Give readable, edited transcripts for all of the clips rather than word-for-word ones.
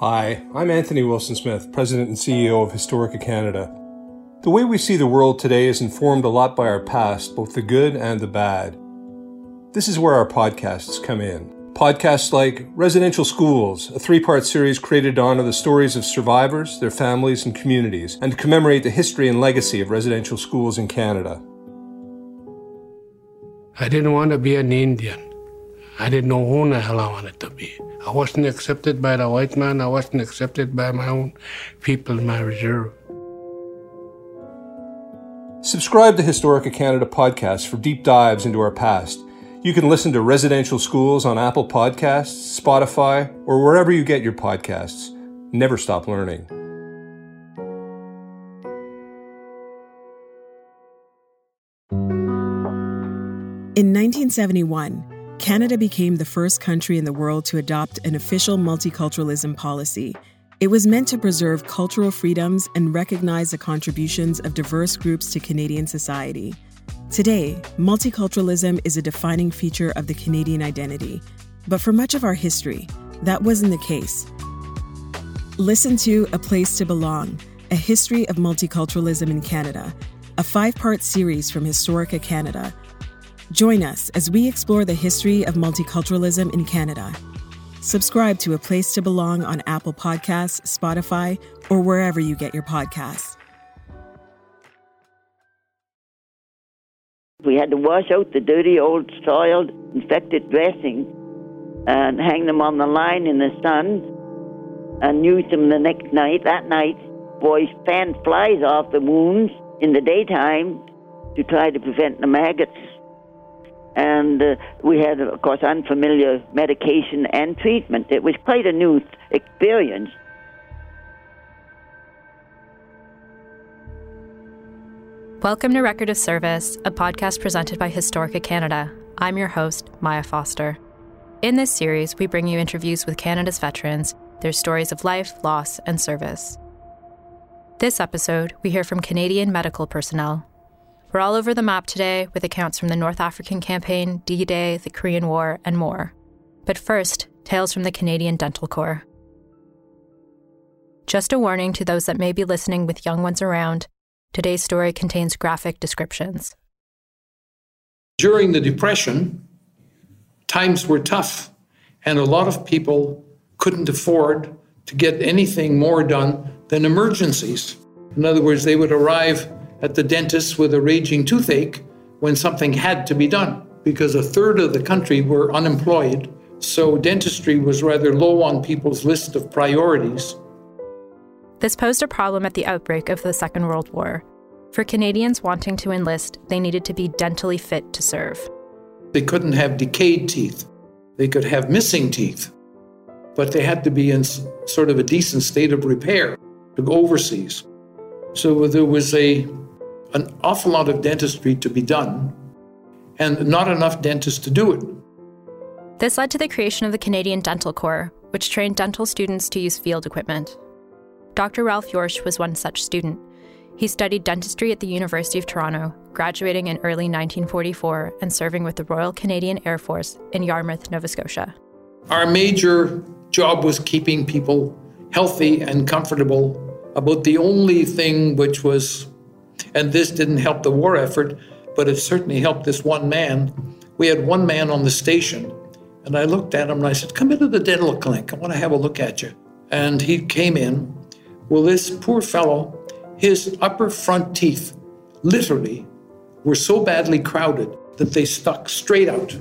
Hi, I'm Anthony Wilson-Smith, President and CEO of Historica Canada. The way we see the world today is informed a lot by our past, both the good and the bad. This is where our podcasts come in. Podcasts like Residential Schools, a three-part series created to honor the stories of survivors, their families, and communities, and to commemorate the history and legacy of residential schools in Canada. I didn't want to be an Indian. I didn't know who the hell I wanted to be. I wasn't accepted by the white man. I wasn't accepted by my own people, my reserve. Subscribe to Historica Canada podcast for deep dives into our past. You can listen to Residential Schools on Apple Podcasts, Spotify, or wherever you get your podcasts. Never stop learning. In 1971, Canada became the first country in the world to adopt an official multiculturalism policy. It was meant to preserve cultural freedoms and recognize the contributions of diverse groups to Canadian society. Today, multiculturalism is a defining feature of the Canadian identity. But for much of our history, that wasn't the case. Listen to A Place to Belong: A History of Multiculturalism in Canada, a five-part series from Historica Canada. Join us as we explore the history of multiculturalism in Canada. Subscribe to A Place to Belong on Apple Podcasts, Spotify, or wherever you get your podcasts. We had to wash out the dirty, old, soiled, infected dressings and hang them on the line in the sun and use them the next night. That night, boys fanned flies off the wounds in the daytime to try to prevent the maggots. And we had, of course, unfamiliar medication and treatment. It was quite a new experience. Welcome to Record of Service, a podcast presented by Historica Canada. I'm your host, Maya Foster. In this series, we bring you interviews with Canada's veterans, their stories of life, loss, and service. This episode, we hear from Canadian medical personnel. We're all over the map today with accounts from the North African campaign, D-Day, the Korean War, and more. But first, tales from the Canadian Dental Corps. Just a warning to those that may be listening with young ones around, today's story contains graphic descriptions. During the Depression, times were tough, and a lot of people couldn't afford to get anything more done than emergencies. In other words, they would arrive at the dentist with a raging toothache when something had to be done, because a third of the country were unemployed, so dentistry was rather low on people's list of priorities. This posed a problem at the outbreak of the Second World War. For Canadians wanting to enlist, they needed to be dentally fit to serve. They couldn't have decayed teeth. They could have missing teeth, but they had to be in sort of a decent state of repair to go overseas. So there was an awful lot of dentistry to be done, and not enough dentists to do it. This led to the creation of the Canadian Dental Corps, which trained dental students to use field equipment. Dr. Ralph Yorsch was one such student. He studied dentistry at the University of Toronto, graduating in early 1944 and serving with the Royal Canadian Air Force in Yarmouth, Nova Scotia. Our major job was keeping people healthy and comfortable about the only thing which was, and this didn't help the war effort, but it certainly helped this one man. We had one man on the station, and I looked at him and I said, "Come into the dental clinic, I want to have a look at you." And he came in. Well, this poor fellow, his upper front teeth literally were so badly crowded that they stuck straight out.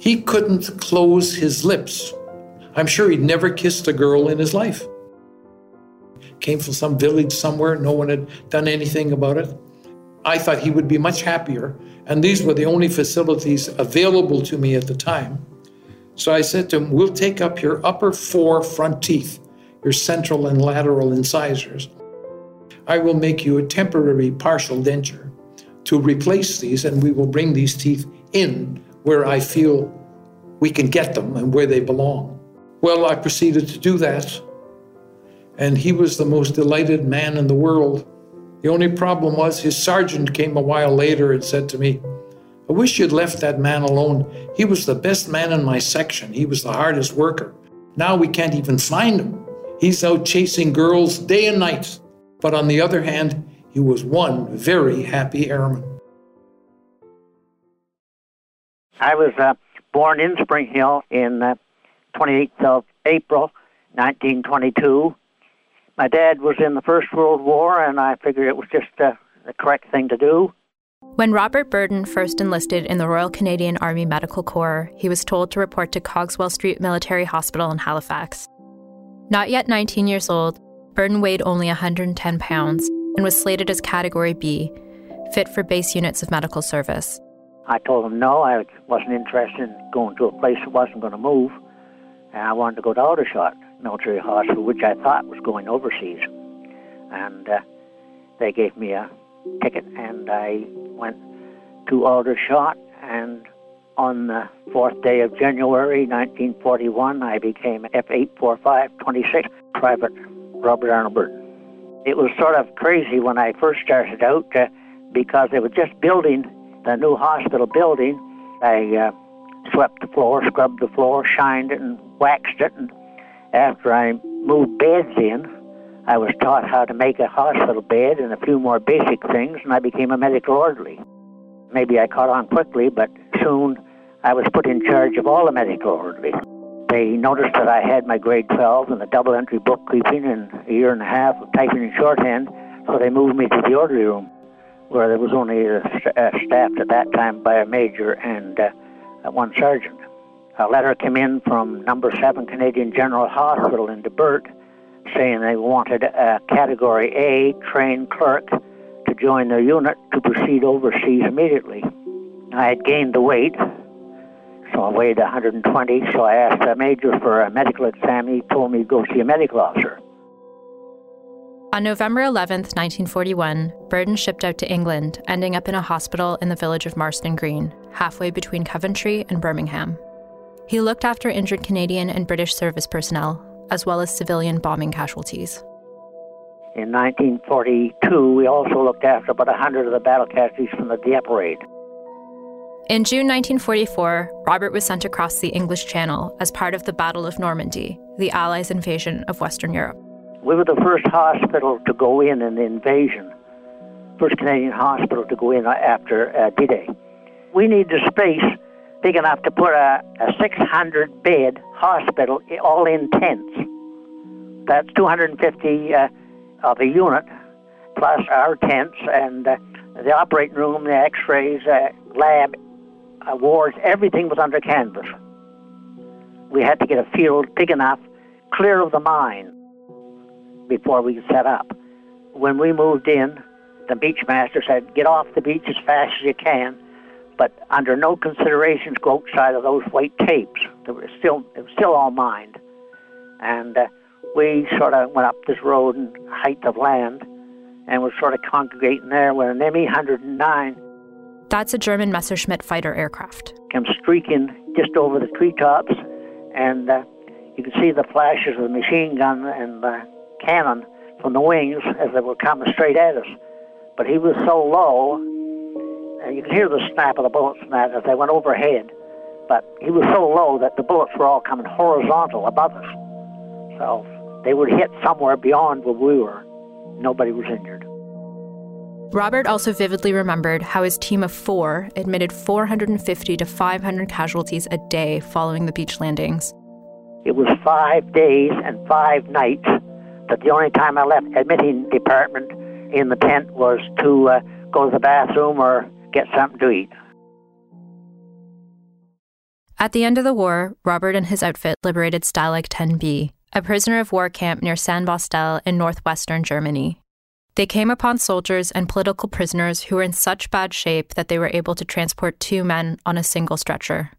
He couldn't close his lips. I'm sure he'd never kissed a girl in his life. Came from some village somewhere, no one had done anything about it. I thought he would be much happier, and these were the only facilities available to me at the time. So I said to him, "We'll take up your upper four front teeth, your central and lateral incisors. I will make you a temporary partial denture to replace these, and we will bring these teeth in where I feel we can get them and where they belong." Well, I proceeded to do that, and he was the most delighted man in the world. The only problem was his sergeant came a while later and said to me, "I wish you'd left that man alone. He was the best man in my section. He was the hardest worker. Now we can't even find him. He's out chasing girls day and night. But on the other hand, he was one very happy airman. I was born in Spring Hill in 28th of April, 1922. My dad was in the First World War, and I figured it was just the correct thing to do. When Robert Burton first enlisted in the Royal Canadian Army Medical Corps, he was told to report to Cogswell Street Military Hospital in Halifax. Not yet 19 years old, Burton weighed only 110 pounds and was slated as Category B, fit for base units of medical service. I told him no, I wasn't interested in going to a place that wasn't going to move, and I wanted to go to Aldershot Military Hospital, which I thought was going overseas. And they gave me a ticket, and I went to Aldershot, and on the 4th day of January 1941, I became F84526, Private Robert Arnold Burton. It was sort of crazy when I first started out because they were just building the new hospital building. I swept the floor, scrubbed the floor, shined it and waxed it. And after I moved beds in, I was taught how to make a hospital bed and a few more basic things, and I became a medical orderly. Maybe I caught on quickly, but soon I was put in charge of all the medical orderlies. They noticed that I had my grade 12 and the double entry bookkeeping and a year and a half of typing and shorthand, so they moved me to the orderly room, where there was only staffed at that time by a major and one sergeant. A letter came in from Number 7 Canadian General Hospital in DeBert saying they wanted a Category A trained clerk to join their unit to proceed overseas immediately. I had gained the weight, so I weighed 120, so I asked the major for a medical exam. He told me to go see a medical officer. On November 11th, 1941, Burton shipped out to England, ending up in a hospital in the village of Marston Green, halfway between Coventry and Birmingham. He looked after injured Canadian and British service personnel, as well as civilian bombing casualties. In 1942, we also looked after about 100 of the battle casualties from the Dieppe raid. In June 1944, Robert was sent across the English Channel as part of the Battle of Normandy, the Allies' invasion of Western Europe. We were the first hospital to go in the invasion, first Canadian hospital to go in after D-Day. We needed space big enough to put a 600-bed hospital, all in tents. That's 250 of a unit, plus our tents and the operating room, the x-rays, lab, wards, everything was under canvas. We had to get a field big enough, clear of the mine, before we set up. When we moved in, the beachmaster said, get off the beach as fast as you can, but under no considerations go outside of those white tapes. It was still all mined. And we sort of went up this road and height of land and was sort of congregating there with an ME-109. That's a German Messerschmitt fighter aircraft. Came streaking just over the treetops, and you could see the flashes of the machine gun and cannon from the wings as they were coming straight at us. But he was so low, and you could hear the snap of the bullets and that as they went overhead, but he was so low that the bullets were all coming horizontal above us. So they would hit somewhere beyond where we were. Nobody was injured. Robert also vividly remembered how his team of four admitted 450 to 500 casualties a day following the beach landings. It was 5 days and 5 nights. But the only time I left admitting department in the tent was to go to the bathroom or get something to eat. At the end of the war, Robert and his outfit liberated Stalag 10B, a prisoner of war camp near Sandbostel in northwestern Germany. They came upon soldiers and political prisoners who were in such bad shape that they were able to transport 2 men on a single stretcher.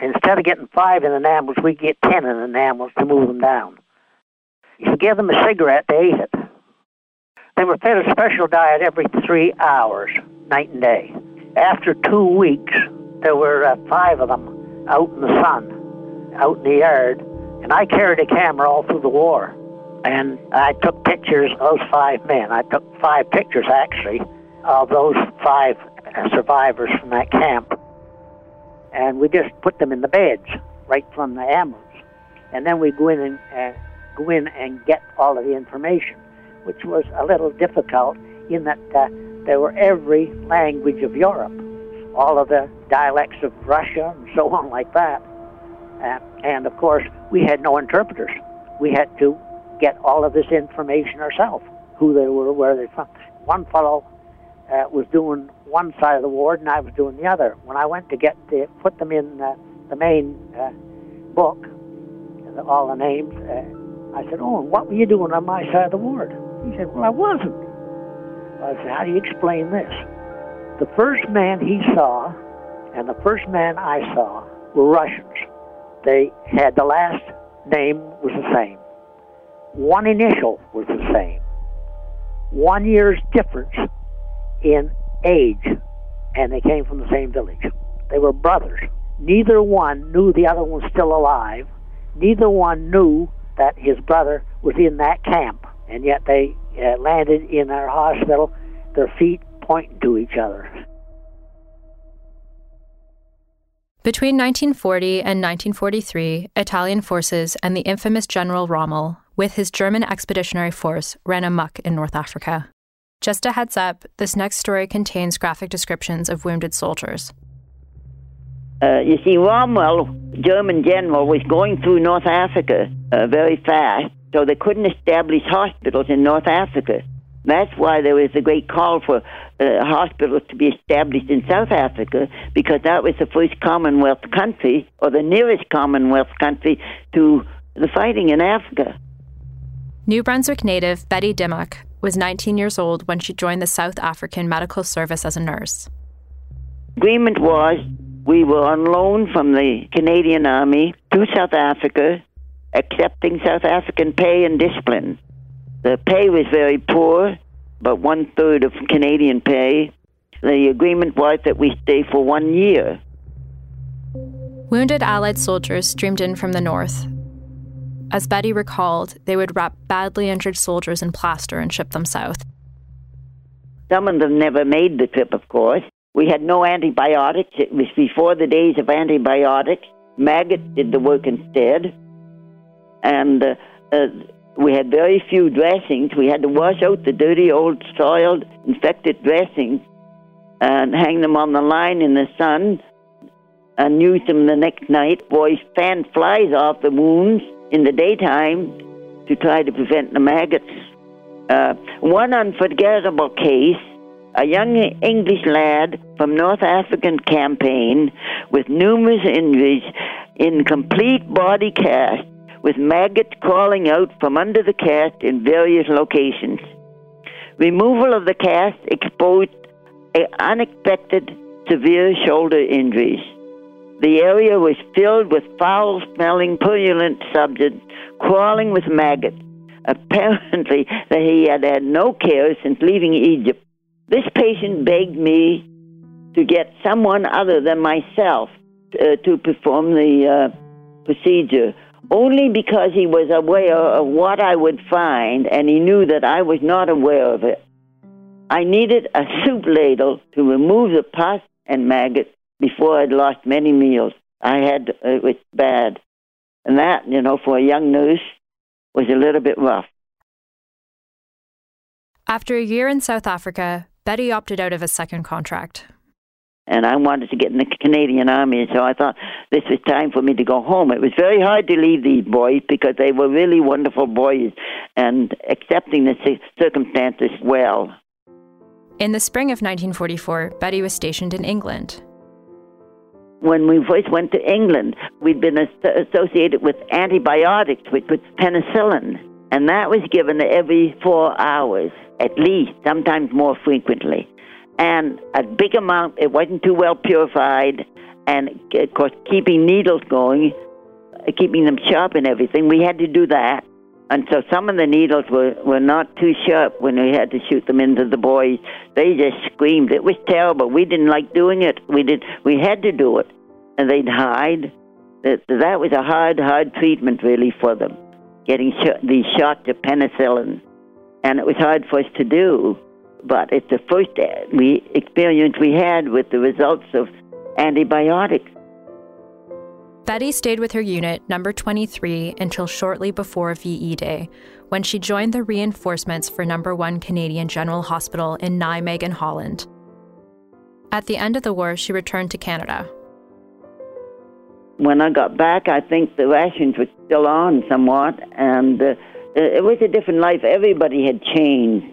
Instead of getting 5 in an ambulance, we get 10 in an ambulance to move them down. If you gave them a cigarette, they ate it. They were fed a special diet every 3 hours, night and day. After 2 weeks, there were 5 of them out in the sun, out in the yard, and I carried a camera all through the war. And I took pictures of those 5 men. I took 5 pictures, actually, of those 5 survivors from that camp. And we just put them in the beds right from the ambulance. and then we go in and get all of the information, which was a little difficult in that there were every language of Europe, all of the dialects of Russia and so on like that. And of course, we had no interpreters. We had to get all of this information ourselves, who they were, where they're from. One fellow was doing one side of the ward and I was doing the other. When I went to put them in the main book, all the names, I said, "Oh, what were you doing on my side of the ward?" He said, "Well, I wasn't." I said, "How do you explain this?" The first man he saw and the first man I saw were Russians. They had the last name was the same. One initial was the same. 1 year's difference in age, and they came from the same village. They were brothers. Neither one knew the other one was still alive. Neither one knew that his brother was in that camp, and yet they landed in our hospital, their feet pointing to each other. Between 1940 and 1943, Italian forces and the infamous General Rommel, with his German expeditionary force, ran amok in North Africa. Just a heads up, this next story contains graphic descriptions of wounded soldiers. You see, Rommel, German general, was going through North Africa very fast, so they couldn't establish hospitals in North Africa. That's why there was a great call for hospitals to be established in South Africa, because that was the first Commonwealth country, or the nearest Commonwealth country, to the fighting in Africa. New Brunswick native Betty Dimmock was 19 years old when she joined the South African Medical Service as a nurse. Agreement was we were on loan from the Canadian Army to South Africa, accepting South African pay and discipline. The pay was very poor, but 1/3 of Canadian pay. The agreement was that we stay for 1 year. Wounded Allied soldiers streamed in from the north. As Betty recalled, they would wrap badly injured soldiers in plaster and ship them south. Some of them never made the trip, of course. We had no antibiotics. It was before the days of antibiotics. Maggots did the work instead. And we had very few dressings. We had to wash out the dirty, old, soiled, infected dressings and hang them on the line in the sun and use them the next night. Boys fanned flies off the wounds in the daytime to try to prevent the maggots. One unforgettable case, a young English lad from North African campaign with numerous injuries in complete body cast, with maggots crawling out from under the cast in various locations. Removal of the cast exposed unexpected severe shoulder injuries. The area was filled with foul-smelling, purulent substance crawling with maggots. Apparently, he had had no care since leaving Egypt. This patient begged me to get someone other than myself to perform the procedure, only because he was aware of what I would find, and he knew that I was not aware of it. I needed a soup ladle to remove the pus and maggots. Before I'd lost many meals, it was bad. And that, you know, for a young nurse, was a little bit rough. After a year in South Africa, Betty opted out of a second contract. And I wanted to get in the Canadian Army, so I thought this was time for me to go home. It was very hard to leave these boys because they were really wonderful boys and accepting the circumstances well. In the spring of 1944, Betty was stationed in England. When we first went to England, we'd been associated with antibiotics, which was penicillin, and that was given every 4 hours, at least, sometimes more frequently. And a big amount, it wasn't too well purified, and of course, keeping needles going, keeping them sharp and everything, we had to do that. And so some of the needles were not too sharp when we had to shoot them into the boys. They just screamed. It was terrible. We didn't like doing it. We had to do it. And they'd hide. That was a hard treatment, really, for them, getting these shots of penicillin. And it was hard for us to do. But it's the first experience we had with the results of antibiotics. Betty stayed with her unit, number 23, until shortly before VE Day, when she joined the reinforcements for number 1 Canadian General Hospital in Nijmegen, Holland. At the end of the war, she returned to Canada. When I got back, I think the rations were still on somewhat, and it was a different life. Everybody had changed,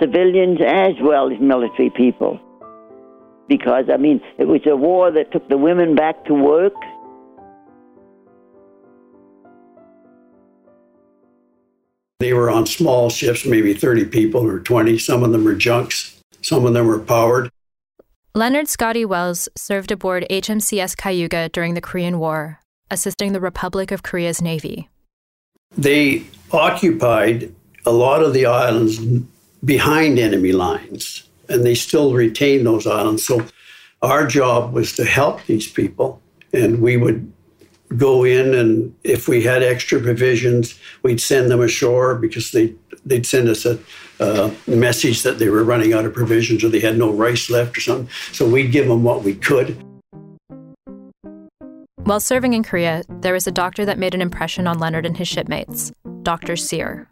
civilians as well as military people. Because, I mean, it was a war that took the women back to work. They were on small ships, maybe 30 people or 20. Some of them were junks. Some of them were powered. Leonard Scotty Wells served aboard HMCS Cayuga during the Korean War, assisting the Republic of Korea's Navy. They occupied a lot of the islands behind enemy lines, and they still retain those islands. So our job was to help these people, and we would go in, and if we had extra provisions, we'd send them ashore because they'd send us a message that they were running out of provisions or they had no rice left or something. So we'd give them what we could. While serving in Korea, there was a doctor that made an impression on Leonard and his shipmates, Dr. Cyr.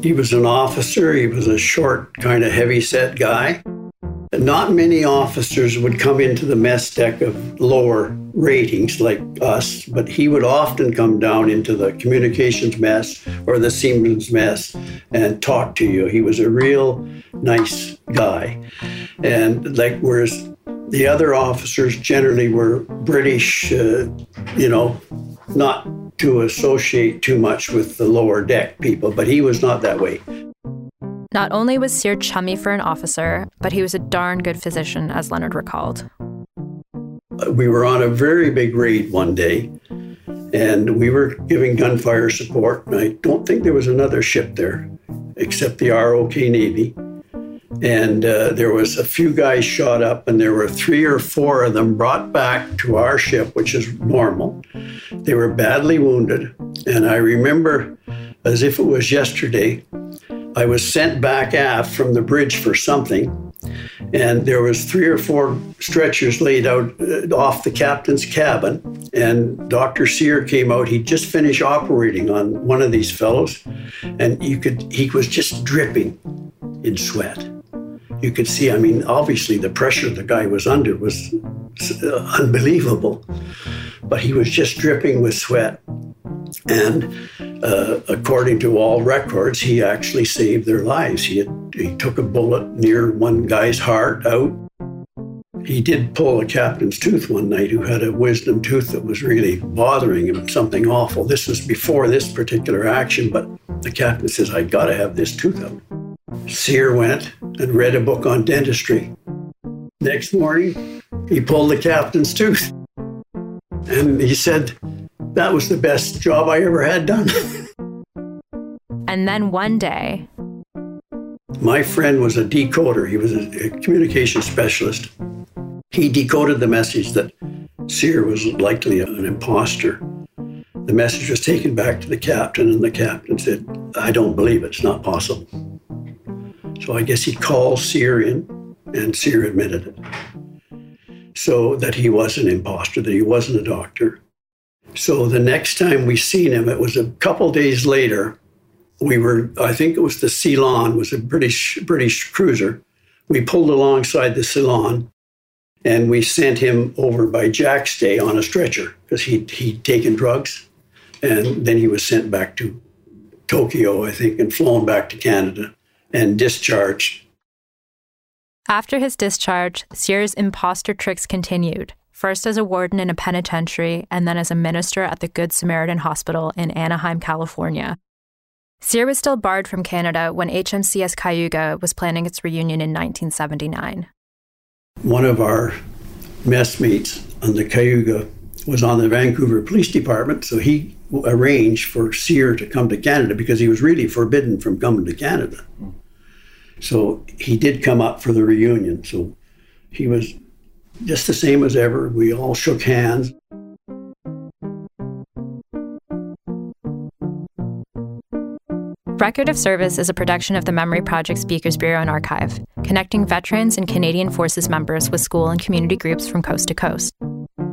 He was an officer. He was a short, kind of heavy-set guy. Not many officers would come into the mess deck of lower ratings like us, but he would often come down into the communications mess or the seamen's mess and talk to you. He was a real nice guy. And whereas the other officers generally were British, not to associate too much with the lower deck people, but he was not that way. Not only was Cyr chummy for an officer, but he was a darn good physician, as Leonard recalled. We were on a very big raid one day, and we were giving gunfire support. And I don't think there was another ship there, except the ROK Navy. And there was a few guys shot up, and there were 3 or 4 of them brought back to our ship, which is normal. They were badly wounded. And I remember, as if it was yesterday, I was sent back aft from the bridge for something, and there was 3 or 4 stretchers laid out off the captain's cabin, and Dr. Cyr came out. He'd just finished operating on one of these fellows, and he was just dripping in sweat. You could see, I mean, obviously the pressure the guy was under was unbelievable, but he was just dripping with sweat. And according to all records, he actually saved their lives. He took a bullet near one guy's heart out. He did pull a captain's tooth one night who had a wisdom tooth that was really bothering him, something awful. This was before this particular action, but the captain says, I gotta have this tooth out. Cyr went and read a book on dentistry. Next morning, he pulled the captain's tooth. And he said, that was the best job I ever had done. And then one day... My friend was a decoder. He was a communication specialist. He decoded the message that Cyr was likely an imposter. The message was taken back to the captain, and the captain said, I don't believe it. It's not possible. So I guess he called Cyr in, and Cyr admitted it. So that he was an imposter, that he wasn't a doctor. So the next time we seen him, it was a couple days later. I think it was the Ceylon, was a British cruiser. We pulled alongside the Ceylon, and we sent him over by Jack's Day on a stretcher because he'd taken drugs, and then he was sent back to Tokyo, I think, and flown back to Canada and discharged. After his discharge, Cyr's imposter tricks continued. First as a warden in a penitentiary, and then as a minister at the Good Samaritan Hospital in Anaheim, California. Cyr was still barred from Canada when HMCS Cayuga was planning its reunion in 1979. One of our messmates on the Cayuga was on the Vancouver Police Department, so he arranged for Cyr to come to Canada because he was really forbidden from coming to Canada. So he did come up for the reunion, so he was... just the same as ever, we all shook hands. Record of Service is a production of the Memory Project Speakers Bureau and Archive, connecting veterans and Canadian Forces members with school and community groups from coast to coast.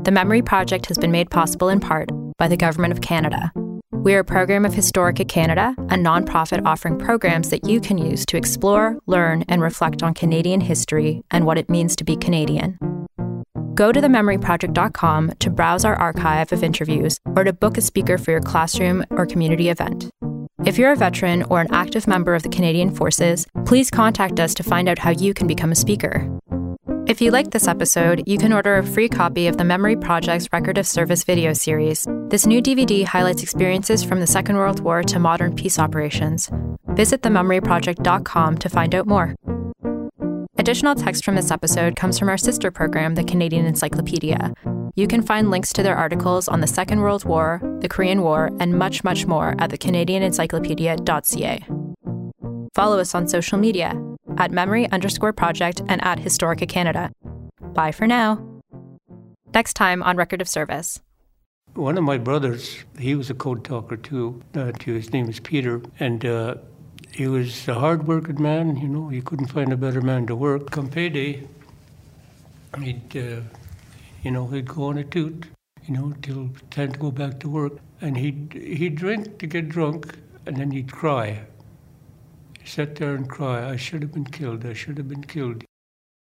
The Memory Project has been made possible in part by the Government of Canada. We are a program of Historica Canada, a nonprofit offering programs that you can use to explore, learn, and reflect on Canadian history and what it means to be Canadian. Go to thememoryproject.com to browse our archive of interviews or to book a speaker for your classroom or community event. If you're a veteran or an active member of the Canadian Forces, please contact us to find out how you can become a speaker. If you liked this episode, you can order a free copy of the Memory Project's Record of Service video series. This new DVD highlights experiences from the Second World War to modern peace operations. Visit thememoryproject.com to find out more. Additional text from this episode comes from our sister program, the Canadian Encyclopedia. You can find links to their articles on the Second World War, the Korean War, and much, much more at thecanadianencyclopedia.ca. Follow us on social media at memory_project and at Historica Canada. Bye for now. Next time on Record of Service. One of my brothers, he was a code talker too. His name was Peter, and he was a hard-working man. You know, you couldn't find a better man to work. Come payday, he'd go on a toot, till time to go back to work, and he'd drink to get drunk, and then he'd cry. Sat there and cry, I should have been killed, I should have been killed.